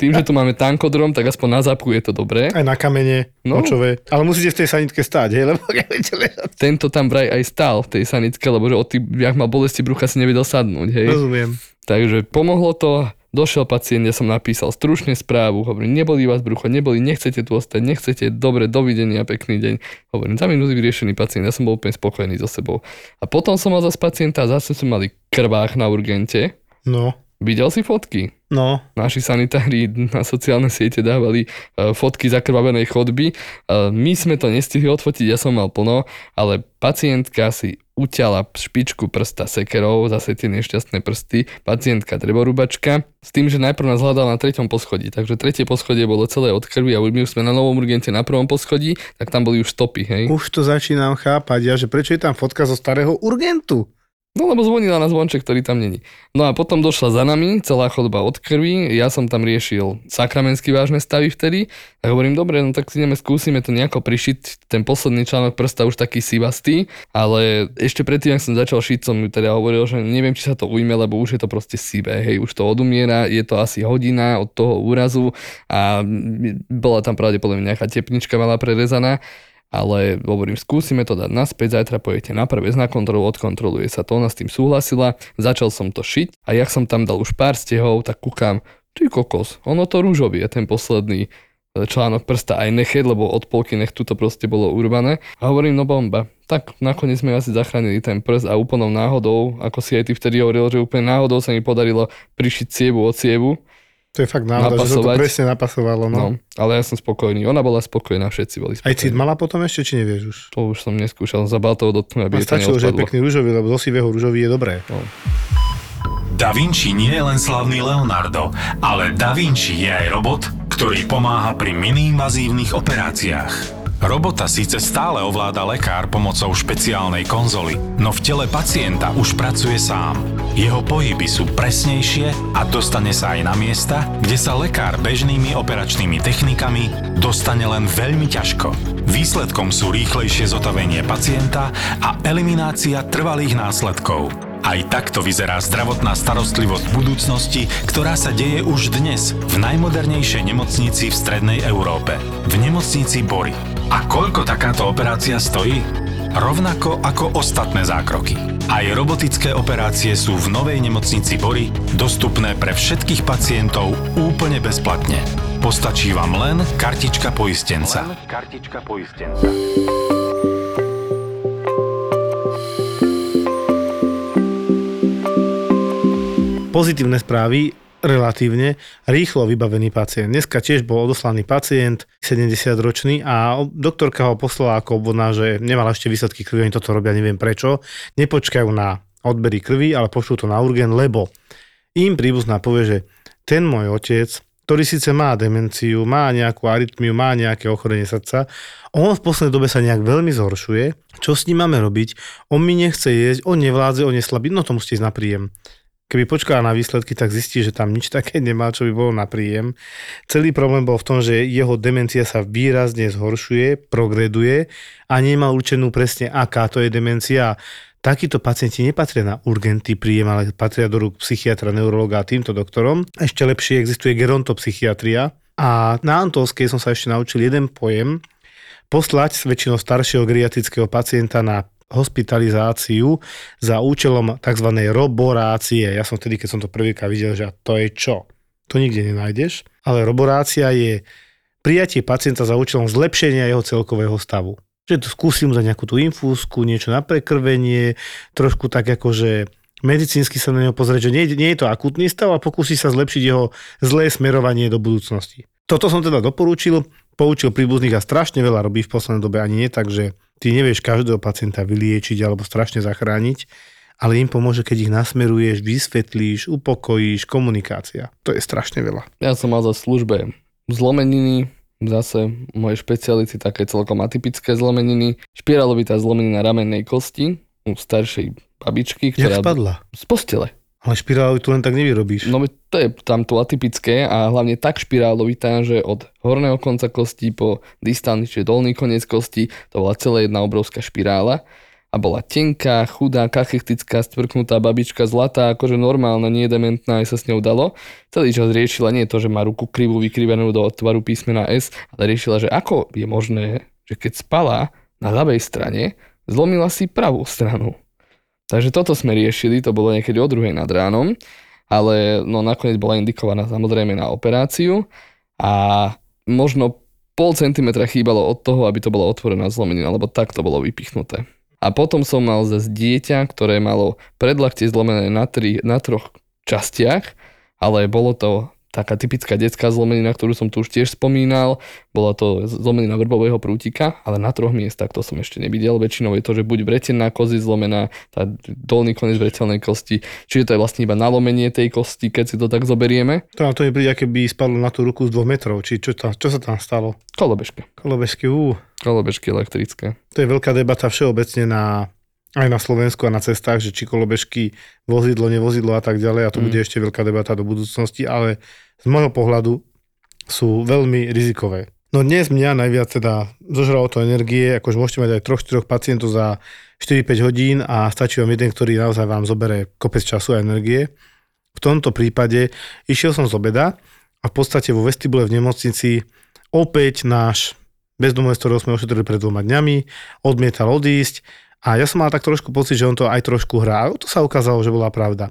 tým, že tu máme tankodrom, tak aspoň na zápchu je to dobré. Aj na kamene, no. Močové. Ale musíte v tej sanitke stáť, hej, lebo neviete ležať. Tento tam vraj aj stál v tej sanitke, lebo že od tých, jak mal bolesti brucha, si nevedel sadnúť, hej. Rozumiem. Takže pomohlo to, došiel pacient, ja som napísal stručne správu, hovorím, neboli vás brucho, neboli, nechcete tu ostať, nechcete, dobre, dovidenia, pekný deň. Hovorím, za minúty vyriešený pacient, ja som bol úplne spokojný so sebou. A potom som mal zase pacienta, zase sme mali krvách na urgente. No. Videl si fotky? No. Naši sanitári na sociálne siete dávali fotky zakrvavenej chodby. My sme to nestihli odfotiť, ja som mal plno, ale pacientka si uťala špičku prsta sekerov, zase tie nešťastné prsty, pacientka drevorúbačka, s tým, že najprv nás hľadala na treťom poschodí, takže tretie poschodie bolo celé od krvi a my už sme na novom urgente na prvom poschodí, tak tam boli už stopy, hej. Už to začínam chápať, ja, že prečo je tam fotka zo starého urgentu? No lebo zvonila na zvonček, ktorý tam není. No a potom došla za nami, celá chodba od krvi, ja som tam riešil sakramentsky vážne stavy vtedy a hovorím, dobre, no tak si ideme, skúsime to nejako prišiť, ten posledný článok prsta už taký sivastý, ale ešte predtým, ak som začal šiť, som mi teda hovoril, že neviem, či sa to ujme, lebo už je to proste sivé, hej, už to odumiera, je to asi hodina od toho úrazu a bola tam pravdepodobne nejaká tepnička malá prerezaná. Ale hovorím, skúsime to dať naspäť, zajtra pojete na prvé na kontrolu, odkontroluje sa to, ona s tým súhlasila, začal som to šiť a jak som tam dal už pár stehov, tak kúkam, ty kokos, ono to rúžový je ten posledný článok prsta aj nechet, lebo od polky nechtu to proste bolo urbané. A hovorím, no bomba, tak nakoniec sme asi zachránili ten prst a úplnou náhodou, ako si aj ty vtedy hovoril, že úplne náhodou sa mi podarilo prišiť cievu od cievu. To je fakt náhoda, napasovať. Že sa to presne napasovalo. No. no, ale ja som spokojný. Ona bola spokojná, všetci boli spokojní. Aj cít mala potom ešte, či nevieš už? To už som neskúšal. Zabal toho do tmy, aby je to neodpadlo. Stačilo, že je pekný ružový, lebo zo sivého ružový je dobré. No. Da Vinci nie je len slavný Leonardo, ale Da Vinci je aj robot, ktorý pomáha pri miniinvazívnych operáciách. Robota síce stále ovláda lekár pomocou špeciálnej konzoly, no v tele pacienta už pracuje sám. Jeho pohyby sú presnejšie a dostane sa aj na miesta, kde sa lekár bežnými operačnými technikami dostane len veľmi ťažko. Výsledkom sú rýchlejšie zotavenie pacienta a eliminácia trvalých následkov. Aj takto vyzerá zdravotná starostlivosť budúcnosti, ktorá sa deje už dnes v najmodernejšej nemocnici v strednej Európe, v nemocnici Bory. A koľko takáto operácia stojí? Rovnako ako ostatné zákroky. Aj robotické operácie sú v novej nemocnici Bory dostupné pre všetkých pacientov úplne bezplatne. Postačí vám len kartička poistenca. Len kartička poistenca. Pozitívne správy, relatívne rýchlo vybavený pacient. Dneska tiež bol odoslaný pacient, sedemdesiatročný, a doktorka ho poslala ako obvodná, že nemala ešte výsledky krvi, oni toto robia, neviem prečo. Nepočkajú na odbery krvi, ale pošlú to na urgen, lebo im príbuzná povie, že ten môj otec, ktorý síce má demenciu, má nejakú arytmiu, má nejaké ochorenie srdca, on v poslednej dobe sa nejak veľmi zhoršuje. Čo s ním máme robiť? On mi nechce jesť, on nevládze, on je slabý, no to musíte ísť na príjem. Keby počkala na výsledky, tak zistí, že tam nič také nemá, čo by bolo na príjem. Celý problém bol v tom, že jeho demencia sa výrazne zhoršuje, progreduje a nemá určenú presne, aká to je demencia. Takíto pacienti nepatria na urgentný príjem, ale patria do rúk psychiatra, neurologa a týmto doktorom. Ešte lepšie existuje gerontopsychiatria. A na Antolskej som sa ešte naučil jeden pojem. Poslať väčšinou staršieho geriatrického pacienta na hospitalizáciu za účelom tzv. Roborácie. Ja som vtedy, keď som to prvýkrát videl, že to je čo? To nikde nenájdeš. Ale roborácia je prijatie pacienta za účelom zlepšenia jeho celkového stavu. Že to skúsim za nejakú tú infúzku, niečo na prekrvenie, trošku tak akože medicínsky sa na neho pozrieť, že nie, nie je to akutný stav a pokúsi sa zlepšiť jeho zlé smerovanie do budúcnosti. Toto som teda doporučil, poučil príbuzných a strašne veľa robí v poslednej dobe, ani nie tak, že ty nevieš každého pacienta vyliečiť alebo strašne zachrániť, ale im pomôže, keď ich nasmeruješ, vysvetlíš, upokojíš, komunikácia. To je strašne veľa. Ja som mal za službe zlomeniny, zase moje špeciality také celkom atypické zlomeniny. Špirálovitá zlomenina ramennej kosti u staršej babičky, ktorá... Jak spadla? Z postele. Ale špirálovitú len tak nevyrobíš. No to je tam tu atypické a hlavne tak špirálovitá, že od horného konca kosti po distálny, čiže dolný koniec kosti, to bola celá jedna obrovská špirála. A bola tenká, chudá, kachechtická, stvrknutá babička, zlatá, akože normálna, nie dementná, aj sa s ňou dalo. Celý čas riešila nie to, že má ruku krivú, vykrivenú do tvaru písmena S, ale riešila, že ako je možné, že keď spala na ľavej strane, zlomila si pravú stranu. Takže toto sme riešili, to bolo niekedy o druhej nad ránom, ale no nakoniec bola indikovaná samozrejme na operáciu a možno pol centimetra chýbalo od toho, aby to bola otvorená zlomenina, lebo tak to bolo vypichnuté. A potom som mal zase dieťa, ktoré malo predlaktie zlomené na, tri, na troch častiach, ale bolo to taká typická detská zlomenina, ktorú som tu už tiež spomínal. Bola to zlomenina vrbového prútika, ale na troch miestach to som ešte nevidel. Väčšinou je to, že buď vretená kozy zlomená, tá dolný koniec vretelnej kosti, čiže to je vlastne iba nalomenie tej kosti, keď si to tak zoberieme. To na to nepríde, aké by spadlo na tú ruku z dvoch metrov, či čo, tá, čo sa tam stalo? Kolobežky. Kolobežky, ú. Kolobežky elektrické. To je veľká debata všeobecne na, aj na Slovensku a na cestách, že či kolobežky, vozidlo, nevozidlo a tak ďalej. A to mm. bude ešte veľká debata do budúcnosti, ale z môjho pohľadu sú veľmi rizikové. No dnes mňa najviac teda zožralo to energie, akože môžete mať aj tri štyri pacientov za štyri päť hodín a stačí vám jeden, ktorý naozaj vám zoberie kopec času a energie. V tomto prípade išiel som z obeda a v podstate vo vestibule v nemocnici opäť náš bezdomovec, ktorého sme ošetrili pred dvoma dňami, odmietal odísť a ja som mal tak trošku pocit, že on to aj trošku hrá. To sa ukázalo, že bola pravda.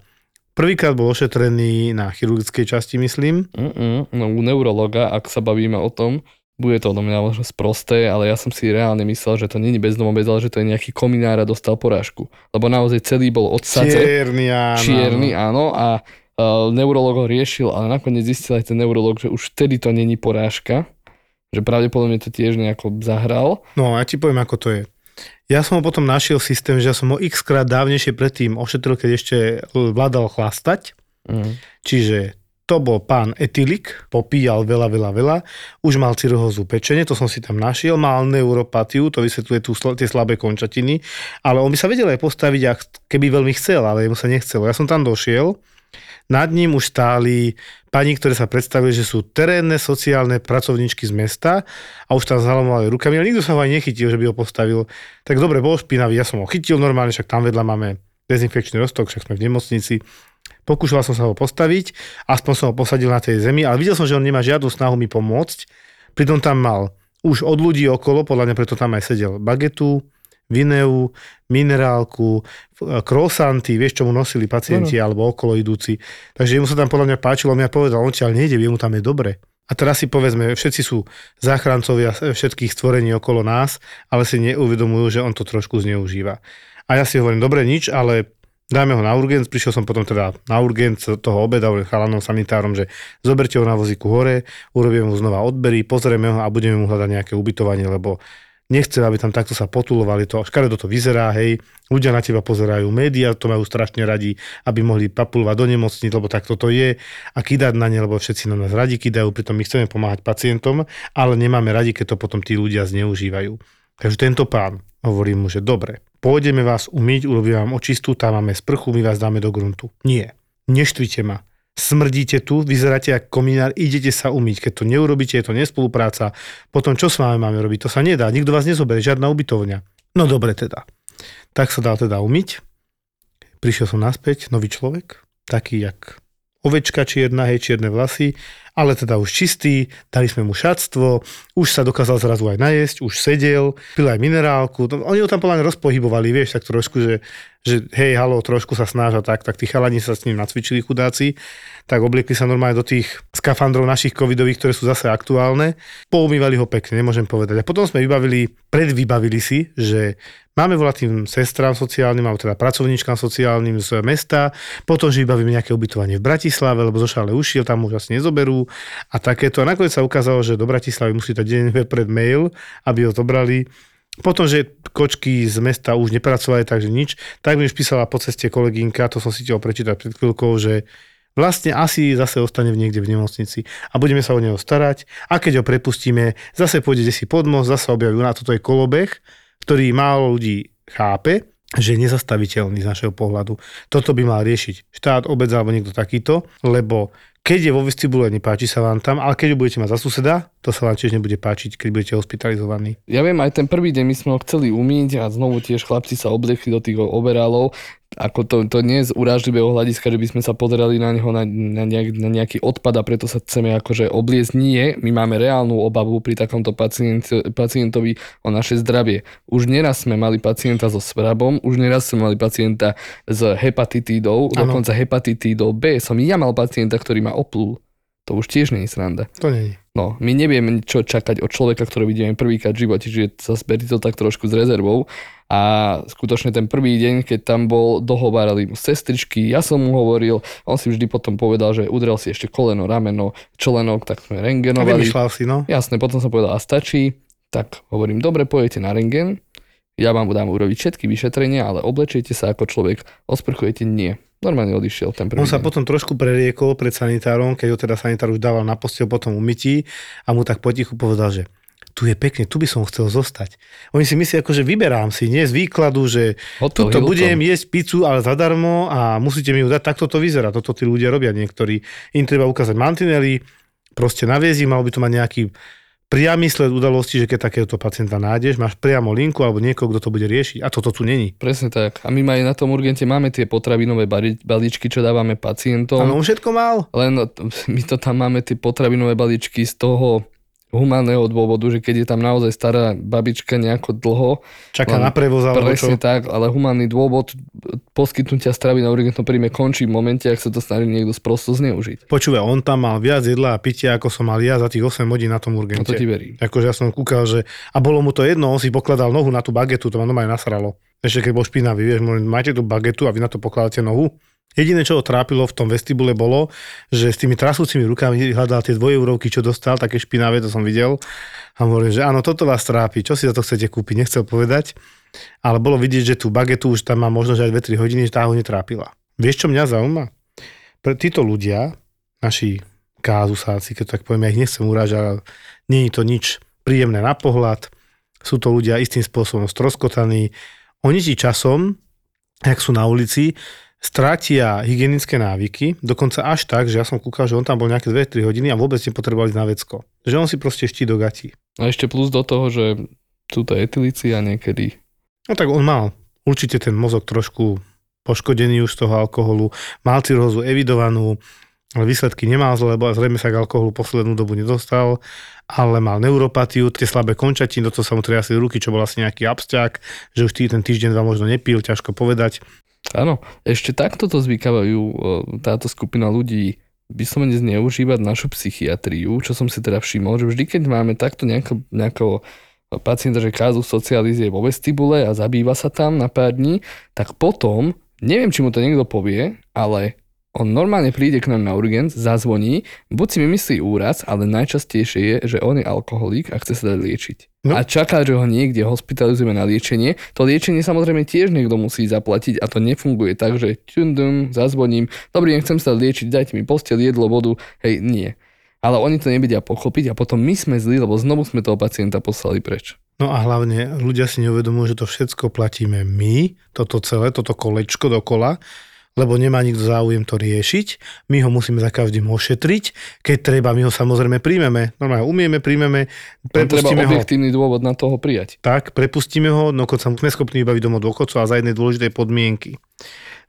Prvýkrát bol ošetrený na chirurgickej časti, myslím. Uh-uh. No u neurologa, ak sa bavíme o tom, bude to do mňa možno sprosté, ale ja som si reálne myslel, že to nie je bezdomovec, ale že to je nejaký kominár a dostal porážku. Lebo naozaj celý bol odsadze. Čierny, áno. Čierny, áno. A uh, neurolog ho riešil, ale nakoniec zistil aj ten neurolog, že už vtedy to nie je porážka. Že pravdepodobne to tiež nejako zahral. No a ja ti poviem, ako to je. Ja som ho potom našiel systém, že ja som ho x krát dávnejšie predtým ošetril, keď ešte vládal chlastať. Mm. Čiže to bol pán etylik, popíjal veľa, veľa, veľa. Už mal cirhózu pečene, to som si tam našiel. Mal neuropatiu, to vysvetľuje tú, tie slabé končatiny. Ale on by sa vedel aj postaviť, keby veľmi chcel, ale mu sa nechcelo. Ja som tam došiel. Nad ním už stáli pani, ktoré sa predstavili, že sú terénne sociálne pracovníčky z mesta a už tam zhalamovali rukami, ale nikto sa ho aj nechytil, že by ho postavil. Tak dobre, bol špinavý, ja som ho chytil normálne, však tam vedľa máme dezinfekčný roztok, však sme v nemocnici. Pokúšal som sa ho postaviť, aspoň som ho posadil na tej zemi, ale videl som, že on nemá žiadnu snahu mi pomôcť. Pritom tam mal už od ľudí okolo, podľa mňa preto tam aj sedel, bagetu, vineu, minerálku, krosanty, vieš, čo mu nosili pacienti no, no. alebo okolo idúci. Takže mu sa tam podľa mňa páčilo, mňa povedal, on ťa nejde, jemu tam je dobre. A teraz si povedzme, všetci sú záchrancovia všetkých stvorení okolo nás, ale si neuvedomujú, že on to trošku zneužíva. A ja si hovorím, dobre, nič, ale dáme ho na urgenc. Prišiel som potom teda na urgenc toho obeda, hovorím chalanom sanitárom, že zoberte ho na vozíku hore, urobíme mu znova odbery, pozrieme ho a budeme mu hľadať nejaké ubytovanie, lebo nechcem, aby tam takto sa potulovali, to škaredo to vyzerá, hej, ľudia na teba pozerajú, médiá to majú strašne radi, aby mohli papulovať do nemocnic, lebo takto to je a kydať na ne, lebo všetci na nás radi kydajú, pritom my chceme pomáhať pacientom, ale nemáme radi, keď to potom tí ľudia zneužívajú. Takže tento pán hovorí mu, že dobre, pôjdeme vás umyť, urobíme vám očistú, tam máme sprchu, my vás dáme do gruntu. Nie, neštvite ma. Smrdíte tu, vyzeráte ako kominár, idete sa umyť. Keď to neurobíte, je to nespolupráca. Potom čo s vami máme robiť? To sa nedá. Nikto vás nezoberie, žiadna ubytovňa. No dobre teda. Tak sa dá teda umyť. Prišiel som naspäť, nový človek, taký jak ovečka čierna, hej, čierne vlasy, ale teda už čistý, dali sme mu šatstvo, už sa dokázal zrazu aj najesť, už sedel, pil aj minerálku. Oni ho tam podľa mňa rozpohybovali, vieš, tak trošku, že, že hej, halo, trošku sa snažia tak, tak tí chalani sa s ním nacvičili chudáci, tak obliekli sa normálne do tých skafandrov našich covidových, ktoré sú zase aktuálne. Poumývali ho pekne, nemôžem povedať. A potom sme vybavili, predvybavili si, že máme volatým sestrám sociálnym, alebo teda pracovníčkám sociálnym z mesta, potom, že vybavíme nejaké ubytovanie v Bratislave, lebo zošale ušiel, tam už asi nezoberú a takéto. A nakoniec sa ukázalo, že do Bratislavy musí to deň pred mail, aby ho zobrali. Potom, že kočky z mesta už nepracovali, takže nič. Tak mi už písala po ceste kolegynka, to som si chcel prečítať pred chvíľkou, že vlastne asi zase ostane niekde v nemocnici a budeme sa o neho starať a keď ho prepustíme, zase pôjde si pod most, zase objaví na toto je kolobeh, ktorý málo ľudí chápe, že je nezastaviteľný z našeho pohľadu. Toto by mal riešiť štát, obec alebo niekto takýto, lebo keď je vo vestibule, nepáči sa vám tam, ale keď ju budete mať za suseda, to sa vám tiež nebude páčiť, keď budete hospitalizovaní. Ja viem, aj ten prvý deň my sme ho chceli umyť a znovu tiež chlapci sa obliekli do tých overalov. Ako to, to nie z urážlivého hľadiska, že by sme sa pozerali na neho na, na, nejak, na nejaký odpad a preto sa chceme akože obliecť. Nie, my máme reálnu obavu pri takomto pacient, pacientovi o naše zdravie. Už neraz sme mali pacienta so svrabom, už neraz sme mali pacienta s hepatitídou, ano. Dokonca hepatitídou B. Som ja mal pacienta, ktorý ma oplul. To už tiež nie je sranda. To nie je. No, my nevieme, čo čakať od človeka, ktorého vidíme prvýkrát v živote, čiže sa zberí to tak trošku s rezervou. A skutočne ten prvý deň, keď tam bol, dohovárali mu sestričky, ja som mu hovoril, on si vždy potom povedal, že udrel si ešte koleno, rameno, členok, tak sme rengenovali. A vymýšľal si, no. Jasné, potom som povedal, a stačí, tak hovorím, dobre, pojete na rengen, ja vám budem urobiť všetky vyšetrenia, ale oblečiete sa ako človek, osprchujete nie. Normálne odišiel ten prvý. On sa potom trošku preriekol pred sanitárom, keď ho teda sanitár už dával na posteľ, potom umytí a mu tak potichu povedal, že tu je pekne, tu by som chcel zostať. Oni si myslia, akože vyberám si, nie z výkladu, že Hotel, tuto budem jesť pizzu, ale zadarmo a musíte mi ju dať. Takto to vyzerá, toto tí ľudia robia niektorí. Im treba ukázať mantinely, proste naviezí, mal by to mať nejaký priamy sled udalosti, že keď takéhoto pacienta nájdeš, máš priamo linku alebo niekoho, kto to bude riešiť. A toto tu není. Presne tak. A my aj na tom urgente máme tie potravinové balíčky, čo dávame pacientom. Áno, on všetko mal. Len my to tam máme tie potravinové balíčky z toho humánneho dôvodu, že keď je tam naozaj stará babička nejako dlho. Čaká na prevoz alebo presne čo? Presne tak, ale humánny dôvod poskytnutia stravy na urgentnom príjme končí v momente, ak sa to snaží niekto sprosto zneužiť. Počúva, on tam mal viac jedla a pitia, ako som mal ja za tých osem hodín na tom urgente. No to ti verím. Akože ja som kúkal, že a bolo mu to jedno, on si pokladal nohu na tú bagetu, to ma normálne nasralo. Ešte keď bol špinavý, vieš, máte tú bagetu a vy na to pokladáte nohu. Jediné, čo ho trápilo v tom vestibule bolo, že s tými trasúcimi rukami hľadal tie dvojeurovky, čo dostal, také špinavé, to som videl. A hovorím, že áno, toto vás trápi, čo si za to chcete kúpiť, nechcel povedať. Ale bolo vidieť, že tú bagetu už tam má možno aj dve tri hodiny, že tá ho netrápila. Vieš, čo mňa zaujíma? Pre títo ľudia, naši kázusáci, keď tak poviem, ja ich nechcem urážať, ale nie je to nič príjemné na pohľad. Sú to ľudia istým spôsobom stroskotaní. Oni ti časom, ak sú na ulici, stratia hygienické návyky, dokonca až tak, že ja som kúkal, že on tam bol nejaké dve tri hodiny a vôbec nepotreboval ísť na vecko. Že on si proste ští do gatí. A ešte plus do toho, že sú to etylícia niekedy. No tak on mal určite ten mozog trošku poškodený už z toho alkoholu, mal cirhózu evidovanú, ale výsledky nemal zle, lebo zrejme sa k alkoholu poslednú dobu nedostal, ale mal neuropatiu, tie slabé končatiny, do toho sa mu triasli ruky, čo bol asi nejaký absťák, že už tý ten týždeň dva možno nepil, ťažko povedať. Áno, ešte takto to zvykávajú táto skupina ľudí vyslovene zneužívať našu psychiatriu, čo som si teda všimol, že vždy, keď máme takto nejako, nejako pacienta, že kázus socialis je vo vestibule a zabýva sa tam na pár dní, tak potom, neviem, či mu to niekto povie, ale on normálne príde k nám na urgenc, zazvoní, buď si vymyslí úraz, ale najčastejšie je, že on je alkoholík a chce sa dať liečiť. No. A čaká, že ho niekde hospitalizujeme na liečenie. To liečenie samozrejme tiež niekto musí zaplatiť a to nefunguje tak, že tundum, zazvoním, dobrý, nechcem sa dať liečiť, dajte mi posteľ, jedlo, vodu, hej, nie. Ale oni to nevedia pochopiť a potom my sme zlí, lebo znovu sme toho pacienta poslali preč. No a hlavne ľudia si neuvedomujú, že to všetko platíme my, toto celé, toto kolečko dokola, lebo nemá nikto záujem to riešiť. My ho musíme za každým ošetriť. Keď treba, my ho samozrejme príjmeme. Normálne umieme, príjmeme, prepustíme ho. Treba objektívny dôvod na toho prijať. Tak, prepustíme ho, no keď sa sme schopní vybaviť domov dôchodcov a za jednej dôležitej podmienky.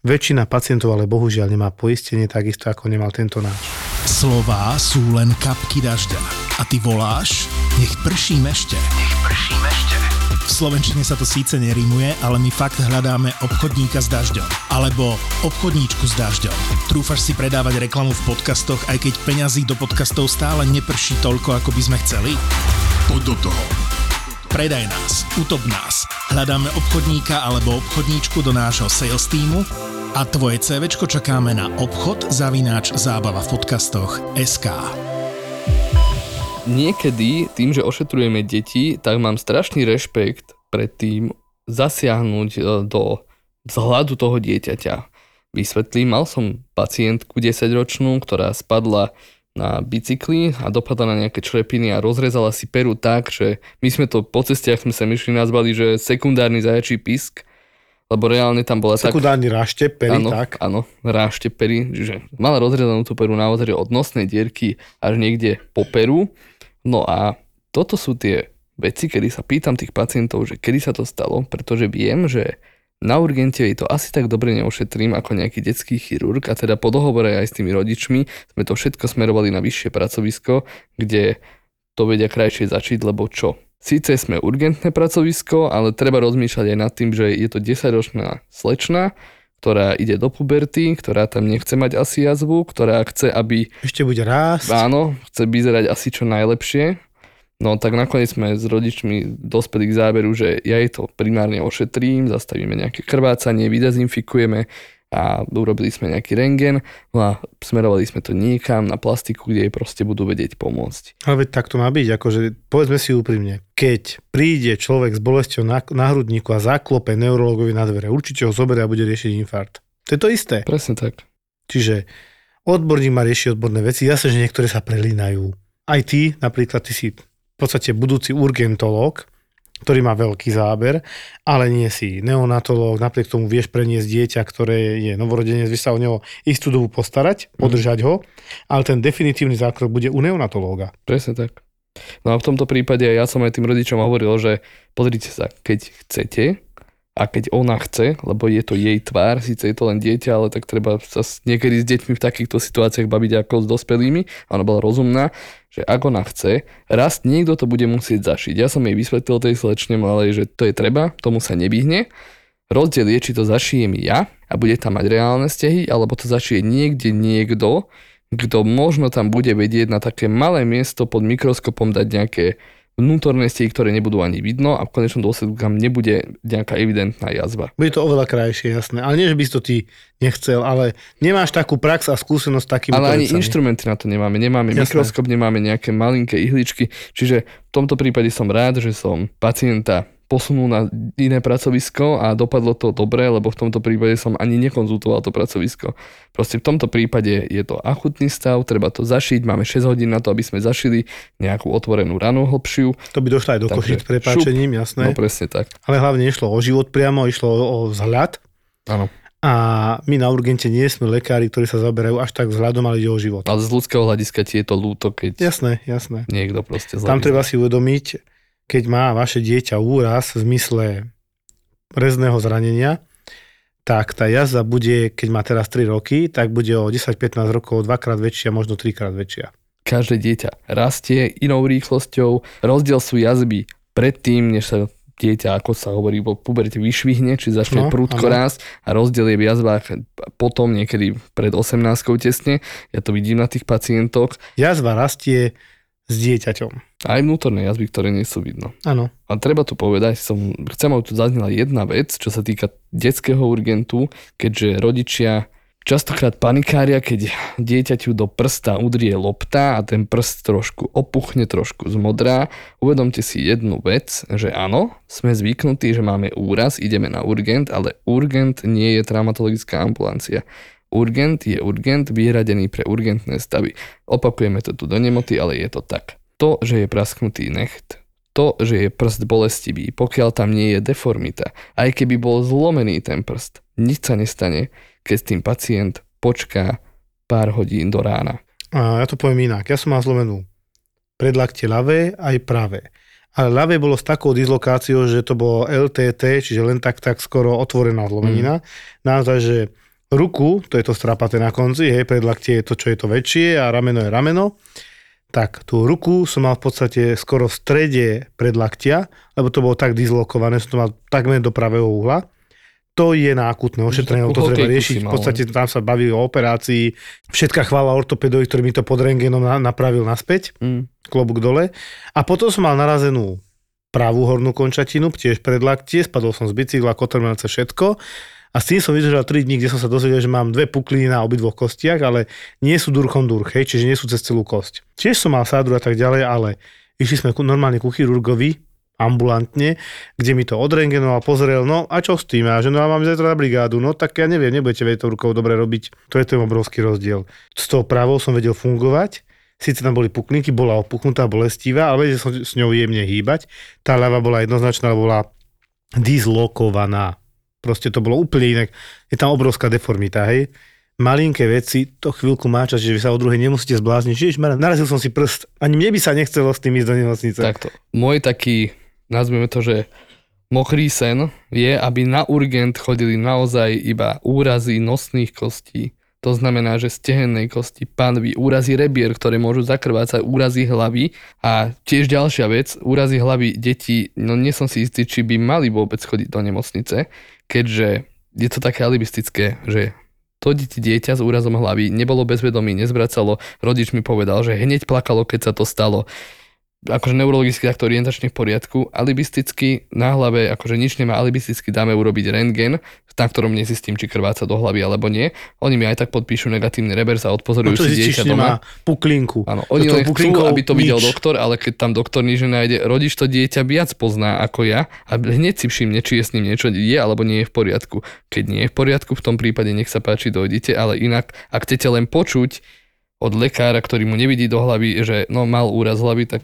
Väčšina pacientov ale bohužiaľ nemá poistenie takisto, ako nemal tento náš. Slová sú len kapky dažďa. A ty voláš? Nech prší mešte. Nech prší mešte. V slovenčine sa to síce nerímuje, ale my fakt hľadáme obchodníka s dažďom. Alebo obchodníčku s dažďom. Trúfaš si predávať reklamu v podcastoch, aj keď peňazí do podcastov stále neprší toľko, ako by sme chceli? Poď do toho. Predaj nás, utop nás. Hľadáme obchodníka alebo obchodníčku do nášho sales týmu a tvoje CVčko čakáme na obchod zavináč zábava v podcastoch es ká. Niekedy tým, že ošetrujeme deti, tak mám strašný rešpekt pred tým zasiahnuť do vzhľadu toho dieťaťa. Vysvetlím, mal som pacientku desaťročnú, ktorá spadla na bicykli a dopadla na nejaké črepiny a rozrezala si peru tak, že my sme to po cestiach sme sa myšli nazvali, že sekundárny zajačí pisk, lebo reálne tam bola tak... Sekundárny ráštep pery, áno, tak? Áno, ráštep pery, že mala rozrezanú tú peru naozaj od nosnej dierky až niekde po peru. No a toto sú tie veci, kedy sa pýtam tých pacientov, že kedy sa to stalo, pretože viem, že na urgente jej to asi tak dobre neošetrím ako nejaký detský chirurg a teda po dohovore aj s tými rodičmi sme to všetko smerovali na vyššie pracovisko, kde to vedia krajšie začiť, lebo čo? Síce sme urgentné pracovisko, ale treba rozmýšľať aj nad tým, že je to desaťročná slečna, ktorá ide do puberty, ktorá tam nechce mať asi jazvu, ktorá chce, aby... Ešte bude rásť. Áno, chce vyzerať asi čo najlepšie. No tak nakoniec sme s rodičmi dospeli k záveru, že ja jej to primárne ošetrím, zastavíme nejaké krvácanie, vydezinfikujeme a urobili sme nejaký rentgen. No a smerovali sme to niekam na plastiku, kde jej proste budú vedieť pomôcť. Ale tak to má byť, akože povedzme si úprimne, keď príde človek s bolesťou na, na hrudníku a zaklope neurologovi na dvere, určite ho zoberie a bude riešiť infarkt. To je to isté. Presne tak. Čiže odborník má riešiť odborné veci, jasne, že niektoré sa prelínajú. Aj ty, napríklad, ty si v podstate budúci urgentológ, ktorý má veľký záber, ale nie si neonatológ, napriek tomu vieš preniesť dieťa, ktoré je novorodenec, vieš sa o neho istú dobu postarať, podržať ho, ale ten definitívny zákrok bude u neonatológa. Presne tak. No a v tomto prípade ja som aj tým rodičom hovoril, že pozrite sa, keď chcete a keď ona chce, lebo je to jej tvár, síce je to len dieťa, ale tak treba sa niekedy s deťmi v takýchto situáciách baviť ako s dospelými, a ona bola rozumná, že ak ona chce, raz niekto to bude musieť zašiť. Ja som jej vysvetlil tej slečne malej, že to je treba, tomu sa nevyhne. Rozdiel je, či to zašijem ja a bude tam mať reálne stehy, alebo to zašije niekde niekto, kto možno tam bude vedieť na také malé miesto pod mikroskopom dať nejaké vnútorné stehy, ktoré nebudú ani vidno a v konečnom dôsledku tam nebude nejaká evidentná jazva. Bude to oveľa krajšie, jasné. Ale nie, že by si to ty nechcel, ale nemáš takú prax a skúsenosť takými. Ale ani inštrumenty na to nemáme. Nemáme jasné. Mikroskop, nemáme nejaké malinké ihličky. Čiže v tomto prípade som rád, že som pacienta posunul na iné pracovisko a dopadlo to dobre, lebo v tomto prípade som ani nekonzultoval to pracovisko. Proste v tomto prípade je to akutný stav, treba to zašiť, máme šesť hodín na to, aby sme zašili nejakú otvorenú ranu hlbšiu. To by došlo aj do košíc prepáčením, šup. Jasné. No presne tak. Ale hlavne išlo o život priamo, išlo o vzhľad. Áno. A my na urgente nie sme lekári, ktorí sa zaberajú až tak vzhľadom, ale ide o život. Ale z ľudského hľadiska ti je to ľúto, keď jasné, jasné. Niekto proste zlá. Tam treba si uvedomiť, keď má vaše dieťa úraz v zmysle rezného zranenia, tak tá jazda bude, keď má teraz tri roky, tak bude o desať až pätnásť rokov dvakrát väčšia, možno trikrát väčšia. Každé dieťa rastie inou rýchlosťou. Rozdiel sú jazby predtým, než sa dieťa, ako sa hovorí, po puberte vyšvihne, či začne no, prudko rásť a rozdiel je v jazvách potom niekedy pred osemnástkou tesne. Ja to vidím na tých pacientoch. Jazva rastie s dieťaťom. Aj vnútorné jazvy, ktoré nie sú vidno. Áno. A treba tu povedať, som, chcem, aby tu zaznela jedna vec, čo sa týka detského urgentu, keďže rodičia častokrát panikária, keď dieťaťu do prsta udrie lopta a ten prst trošku opuchne, trošku zmodrá. Uvedomte si jednu vec, že áno, sme zvyknutí, že máme úraz, ideme na urgent, ale urgent nie je traumatologická ambulancia. Urgent je urgent vyhradený pre urgentné stavy. Opakujeme to tu do nemoty, ale je to tak. To, že je prasknutý necht, to, že je prst bolestivý, pokiaľ tam nie je deformita, aj keby bol zlomený ten prst, nič sa nestane, keď s tým pacient počká pár hodín do rána. A ja to poviem inak. Ja som mal zlomenú predlaktie ľavé aj pravé. Ale ľavé bolo s takou dislokáciou, že to bolo el té té, čiže len tak, tak skoro otvorená zlomenina. Mm. Naozaj, že ruku, to je to strapaté na konci, hej, predlaktie je to, čo je to väčšie a rameno je rameno, tak tú ruku som mal v podstate skoro v strede predlaktia, lebo to bolo tak dislokované, som to mal takmer do pravého uhla. To je na akútne ošetrenie, to treba riešiť. V podstate tam sa baví o operácii. Všetká chvála ortopedovi, ktorý mi to pod rentgenom napravil naspäť, mm. klobúk dole. A potom som mal narazenú pravú hornú končatinu, tiež predlaktie, spadol som z bicykla, kotrmelce, všetko. A s tým som vydržal tri dni, kde som sa dozvedel, že mám dve pukliny na obidvoch kostiach, ale nie sú durchom durch, hej, čiže nie sú cez celú kosť. Tiež som mal sádru a tak ďalej, ale išli sme normálne ku chirurgovi, ambulantne, kde mi to odrengenoval, pozrel, no a čo s tým? A že no a mám zajtra na brigádu, no tak ja neviem, nebudete vedieť to rukou dobre robiť. To je ten obrovský rozdiel. S tou pravou som vedel fungovať, síce tam boli puklinky, bola opuchnutá, bolestivá, ale vedel som s ňou jemne hýbať. Tá ľava bola jednoznačná, bola dislokovaná. Proste to bolo úplne inak. Je tam obrovská deformita, hej. Malinké veci, to chvíľku máča, že vy sa o druhej nemusíte zblázniť. Ježiš, narazil som si prst. Ani mne by sa nechcelo s tým ísť do nemocnice. Takto. Môj taký, nazvime to, že mokrý sen je, aby na urgent chodili naozaj iba úrazy nosných kostí. To znamená, že stehennej kosti, panvy, úrazy rebier, ktoré môžu zakrvácať, úrazy hlavy. A tiež ďalšia vec, úrazy hlavy detí, no nie som si istý, či by mali vôbec chodiť do nemocnice, keďže je to také alibistické, že to deti dieťa s úrazom hlavy nebolo bezvedomí, nezvracalo, rodič mi povedal, že hneď plakalo, keď sa to stalo. Akože neurologicky takto orientačne v poriadku, alibisticky na hlave, akože nič nemá, alibisticky dáme urobiť rentgen, na ktorom nezistím, či krváca do hlavy alebo nie. Oni mi aj tak podpíšu negatívny reverz a odpozorujú no si dieťa doma. Puklinku. Áno, oni len chcú, aby to videl nič. Doktor, ale keď tam doktor nič nenájde, rodič to dieťa viac pozná ako ja a hneď si všimne, či je s ním niečo je alebo nie je v poriadku. Keď nie je v poriadku, v tom prípade nech sa páči, dojdite, ale inak, ak chcete len počuť od lekára, ktorý mu nevidí do hlavy, že no mal úraz hlavy, tak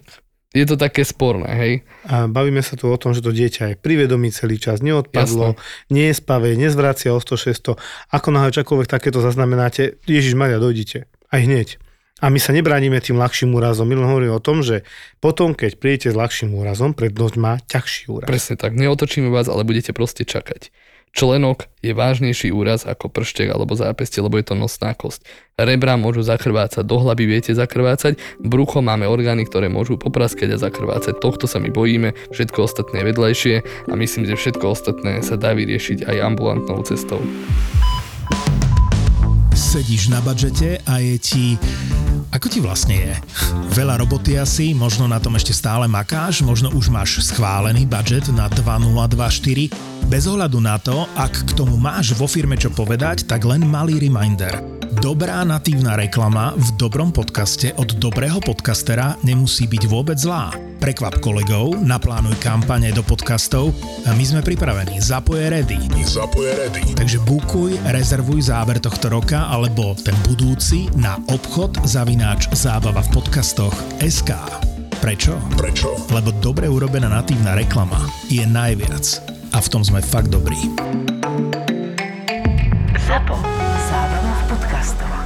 je to také sporné, hej? A bavíme sa tu o tom, že to dieťa je privedomí celý čas, neodpadlo, nie je spavé, nezvracia o sto šesť. Ako náhle čakoľvek takéto zaznamenáte, Ježišmaria, dojdite. Aj hneď. A my sa nebránime tým ľahším úrazom. My len hovoríme o tom, že potom, keď prídete s ľahším úrazom, prednosť má ťažší úraz. Presne tak. Neotočíme vás, ale budete proste čakať. Členok je vážnejší úraz ako prštek alebo zápestie, lebo je to nosná kosť. Rebra môžu zakrvácať, do hlavy viete zakrvácať, brucho máme orgány, ktoré môžu popraskať a zakrvácať. Tohto sa my bojíme, všetko ostatné vedľajšie a myslím, že všetko ostatné sa dá vyriešiť aj ambulantnou cestou. Sedíš na budžete a je ti... Ako ti vlastne je? Veľa roboty asi, možno na tom ešte stále makáš, možno už máš schválený budžet na dvetisícdvadsaťštyri. Bez ohľadu na to, ak k tomu máš vo firme čo povedať, tak len malý reminder. Dobrá natívna reklama v dobrom podcaste od dobrého podcastera nemusí byť vôbec zlá. Prekvap kolegov, naplánuj kampane do podcastov a my sme pripravení. ZAPO je ready. ZAPO je ready. Takže bukuj, rezervuj záver tohto roka alebo ten budúci na obchod zavináč zábava v podcastoch es ká. Prečo? Prečo? Lebo dobre urobená natívna reklama je najviac. A v tom sme fakt dobrí. ZAPO. Zábava v podcastoch.